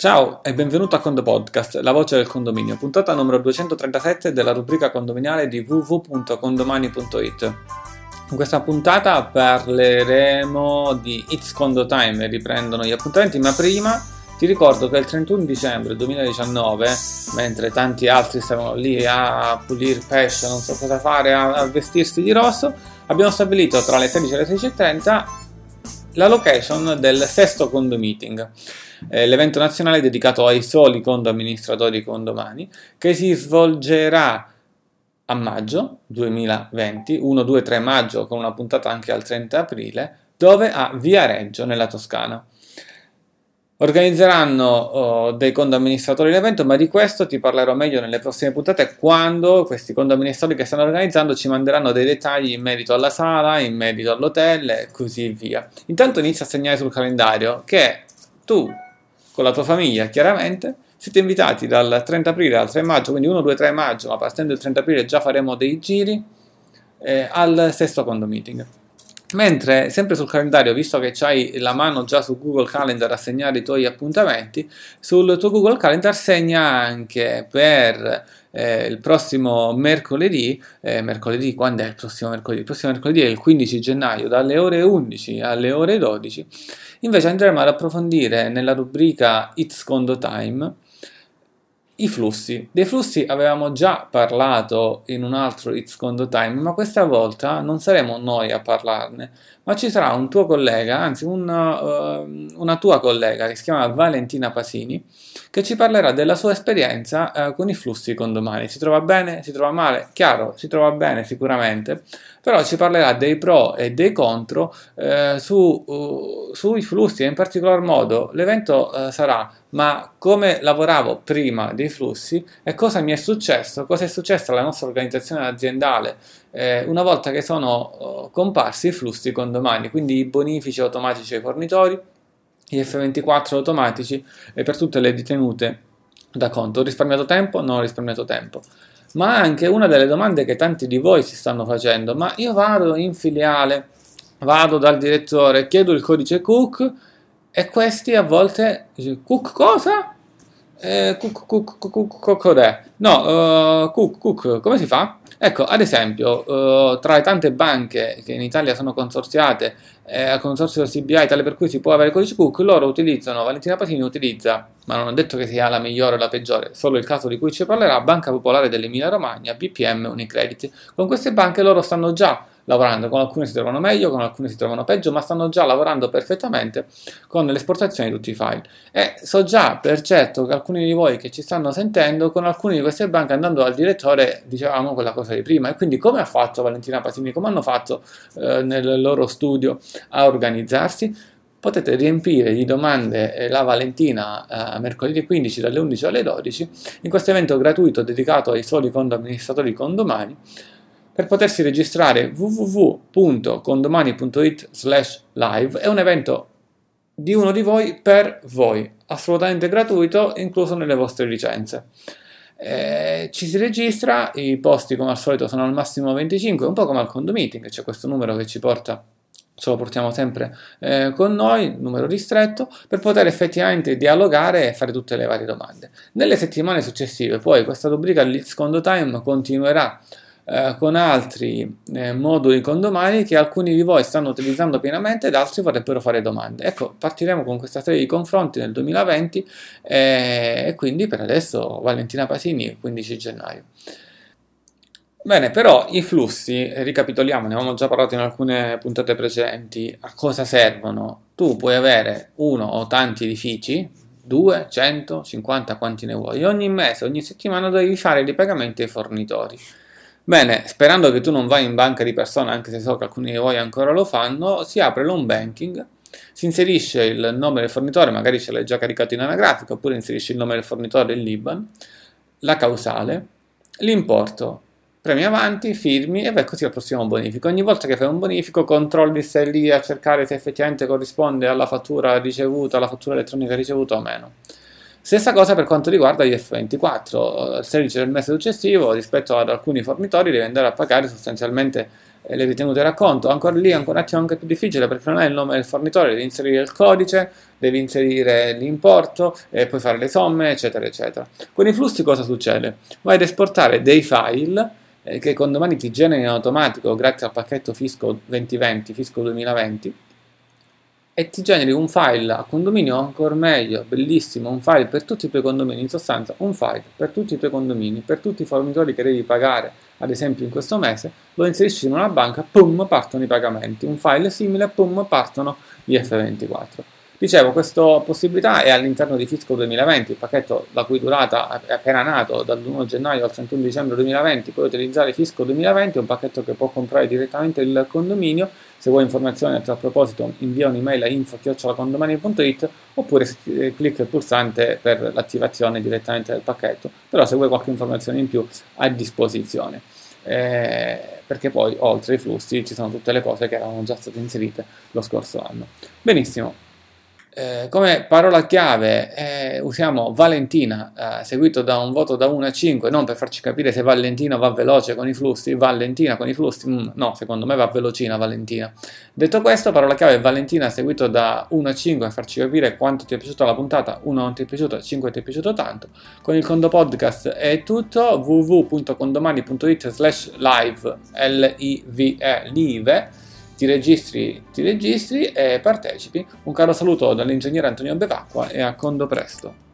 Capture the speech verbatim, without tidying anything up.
Ciao e benvenuto a Condo Podcast, la voce del condominio, puntata numero duecentotrentasette della rubrica condominiale di w w w punto condomani punto it. In questa puntata parleremo di It's Condo Time, riprendono gli appuntamenti, ma prima ti ricordo che il trentuno dicembre duemiladiciannove, mentre tanti altri stavano lì a pulire pesce, non so cosa fare, a vestirsi di rosso, abbiamo stabilito tra le sedici e le sedici e trenta la location del sesto condo meeting, eh, l'evento nazionale dedicato ai soli condo amministratori condomani, che si svolgerà a maggio duemilaventi, primo due tre maggio, con una puntata anche al trenta aprile, dove a Viareggio, nella Toscana. Organizzeranno oh, dei condo amministratori l'evento, ma di questo ti parlerò meglio nelle prossime puntate, quando questi condo amministratori che stanno organizzando ci manderanno dei dettagli in merito alla sala, in merito all'hotel e così via. Intanto inizia a segnare sul calendario che tu, con la tua famiglia chiaramente, siete invitati dal trenta aprile al tre maggio, quindi primo due tre maggio, ma partendo il trenta aprile già faremo dei giri eh, al sesto condo meeting. Mentre, sempre sul calendario, visto che c'hai la mano già su Google Calendar a segnare i tuoi appuntamenti, sul tuo Google Calendar segna anche per eh, il prossimo mercoledì, eh, mercoledì quando è il prossimo mercoledì? Il prossimo mercoledì è il quindici gennaio, dalle ore undici alle ore dodici, invece andremo ad approfondire nella rubrica It's Condo Time i flussi. Dei flussi avevamo già parlato in un altro It's Condo Time, ma questa volta non saremo noi a parlarne, ma ci sarà un tuo collega, anzi una, uh, una tua collega che si chiama Valentina Pasini, che ci parlerà della sua esperienza uh, con i flussi condomani. Si trova bene? Si trova male? Chiaro, si trova bene sicuramente, però ci parlerà dei pro e dei contro uh, su, uh, sui flussi, e in particolar modo l'evento uh, sarà ma come lavoravo prima dei flussi e cosa mi è successo, cosa è successo alla nostra organizzazione aziendale eh, una volta che sono comparsi i flussi condomani, quindi i bonifici automatici ai fornitori, gli effe ventiquattro automatici e per tutte le ritenute da conto. Ho risparmiato tempo? Non ho risparmiato tempo. Ma anche una delle domande che tanti di voi si stanno facendo: ma io vado in filiale, vado dal direttore, chiedo il codice C U C, e questi a volte dice, C U C cosa? Eh, cuc, cuc, cuc, cuc, cuc, cod'è? No, uh, cuc, cuc, come si fa? Ecco, ad esempio, uh, tra le tante banche che in Italia sono consorziate eh, al consorzio C B I, tale per cui si può avere il codice C U C, loro utilizzano, Valentina Pasini utilizza, ma non ho detto che sia la migliore o la peggiore, solo il caso di cui ci parlerà, Banca Popolare dell'Emilia Romagna, B P M, Unicredit. Con queste banche loro stanno già lavorando, con alcune si trovano meglio, con alcune si trovano peggio, ma stanno già lavorando perfettamente con l'esportazione di tutti i file. E so già per certo che alcuni di voi che ci stanno sentendo, con alcune di queste banche andando al direttore dicevamo quella cosa di prima, e quindi come ha fatto Valentina Pasini, come hanno fatto eh, nel loro studio a organizzarsi? Potete riempire di domande la Valentina eh, mercoledì quindici dalle undici alle dodici, in questo evento gratuito dedicato ai soli condo amministratori condomani. Per potersi registrare w w w punto condomani punto it slash live, è un evento di uno di voi per voi, assolutamente gratuito, incluso nelle vostre licenze. Eh, ci si registra, i posti come al solito sono al massimo venticinque, un po' come al condomeeting, c'è cioè questo numero che ci porta, ce lo portiamo sempre eh, con noi, numero ristretto, per poter effettivamente dialogare e fare tutte le varie domande. Nelle settimane successive poi questa rubrica It's Condo Time continuerà con altri eh, moduli condomani che alcuni di voi stanno utilizzando pienamente ed altri vorrebbero fare domande. Ecco, partiremo con questa serie di confronti nel duemilaventi eh, e quindi per adesso Valentina Pasini, quindici gennaio. Bene, però i flussi, ricapitoliamo, ne avevamo già parlato in alcune puntate precedenti, a cosa servono? Tu puoi avere uno o tanti edifici, due, cento, cinquanta, quanti ne vuoi, ogni mese, ogni settimana devi fare dei pagamenti ai fornitori. Bene, sperando che tu non vai in banca di persona, anche se so che alcuni di voi ancora lo fanno, si apre l'home banking, si inserisce il nome del fornitore, magari ce l'hai già caricato in anagrafica, oppure inserisci il nome del fornitore, il l'I B A N, la causale, l'importo, premi avanti, firmi e vai così al prossimo bonifico. Ogni volta che fai un bonifico controlli se è lì a cercare se effettivamente corrisponde alla fattura ricevuta, alla fattura elettronica ricevuta o meno. Stessa cosa per quanto riguarda gli effe ventiquattro, il sedici del mese successivo rispetto ad alcuni fornitori devi andare a pagare sostanzialmente le ritenute da conto. Ancora lì è ancora un attimo anche più difficile, perché non hai il nome del fornitore, devi inserire il codice, devi inserire l'importo e poi fare le somme, eccetera eccetera. Con i flussi cosa succede? Vai ad esportare dei file eh, che condomani ti genera in automatico grazie al pacchetto Fisco duemilaventi, Fisco duemilaventi, e ti generi un file a condominio ancora meglio, bellissimo, un file per tutti i tuoi condomini, in sostanza un file per tutti i tuoi condomini, per tutti i fornitori che devi pagare, ad esempio in questo mese, lo inserisci in una banca, pum, partono i pagamenti, un file simile, pum, partono gli effe ventiquattro. Dicevo, questa possibilità è all'interno di Fisco duemilaventi, il pacchetto la cui durata è appena nato dal primo gennaio al trentuno dicembre duemilaventi, puoi utilizzare Fisco duemilaventi, è un pacchetto che può comprare direttamente il condominio. Se vuoi informazioni a tal proposito invia un'email a info chiocciola condomani punto it oppure clicca il pulsante per l'attivazione direttamente del pacchetto, però se vuoi qualche informazione in più a disposizione. Eh, perché poi oltre ai flussi ci sono tutte le cose che erano già state inserite lo scorso anno. Benissimo. Eh, come parola chiave eh, usiamo Valentina, eh, seguito da un voto da uno a cinque, non per farci capire se Valentina va veloce con i flussi, Valentina con i flussi, mm, no, secondo me va velocina Valentina. Detto questo, parola chiave Valentina seguito da uno a cinque per farci capire quanto ti è piaciuta la puntata, uno non ti è piaciuta, cinque ti è piaciuto tanto. Con il Condo Podcast è tutto, www punto condomani punto it slash live, L I V E, live, ti registri, ti registri e partecipi. Un caro saluto dall'ingegnere Antonio Bevacqua e a condo presto.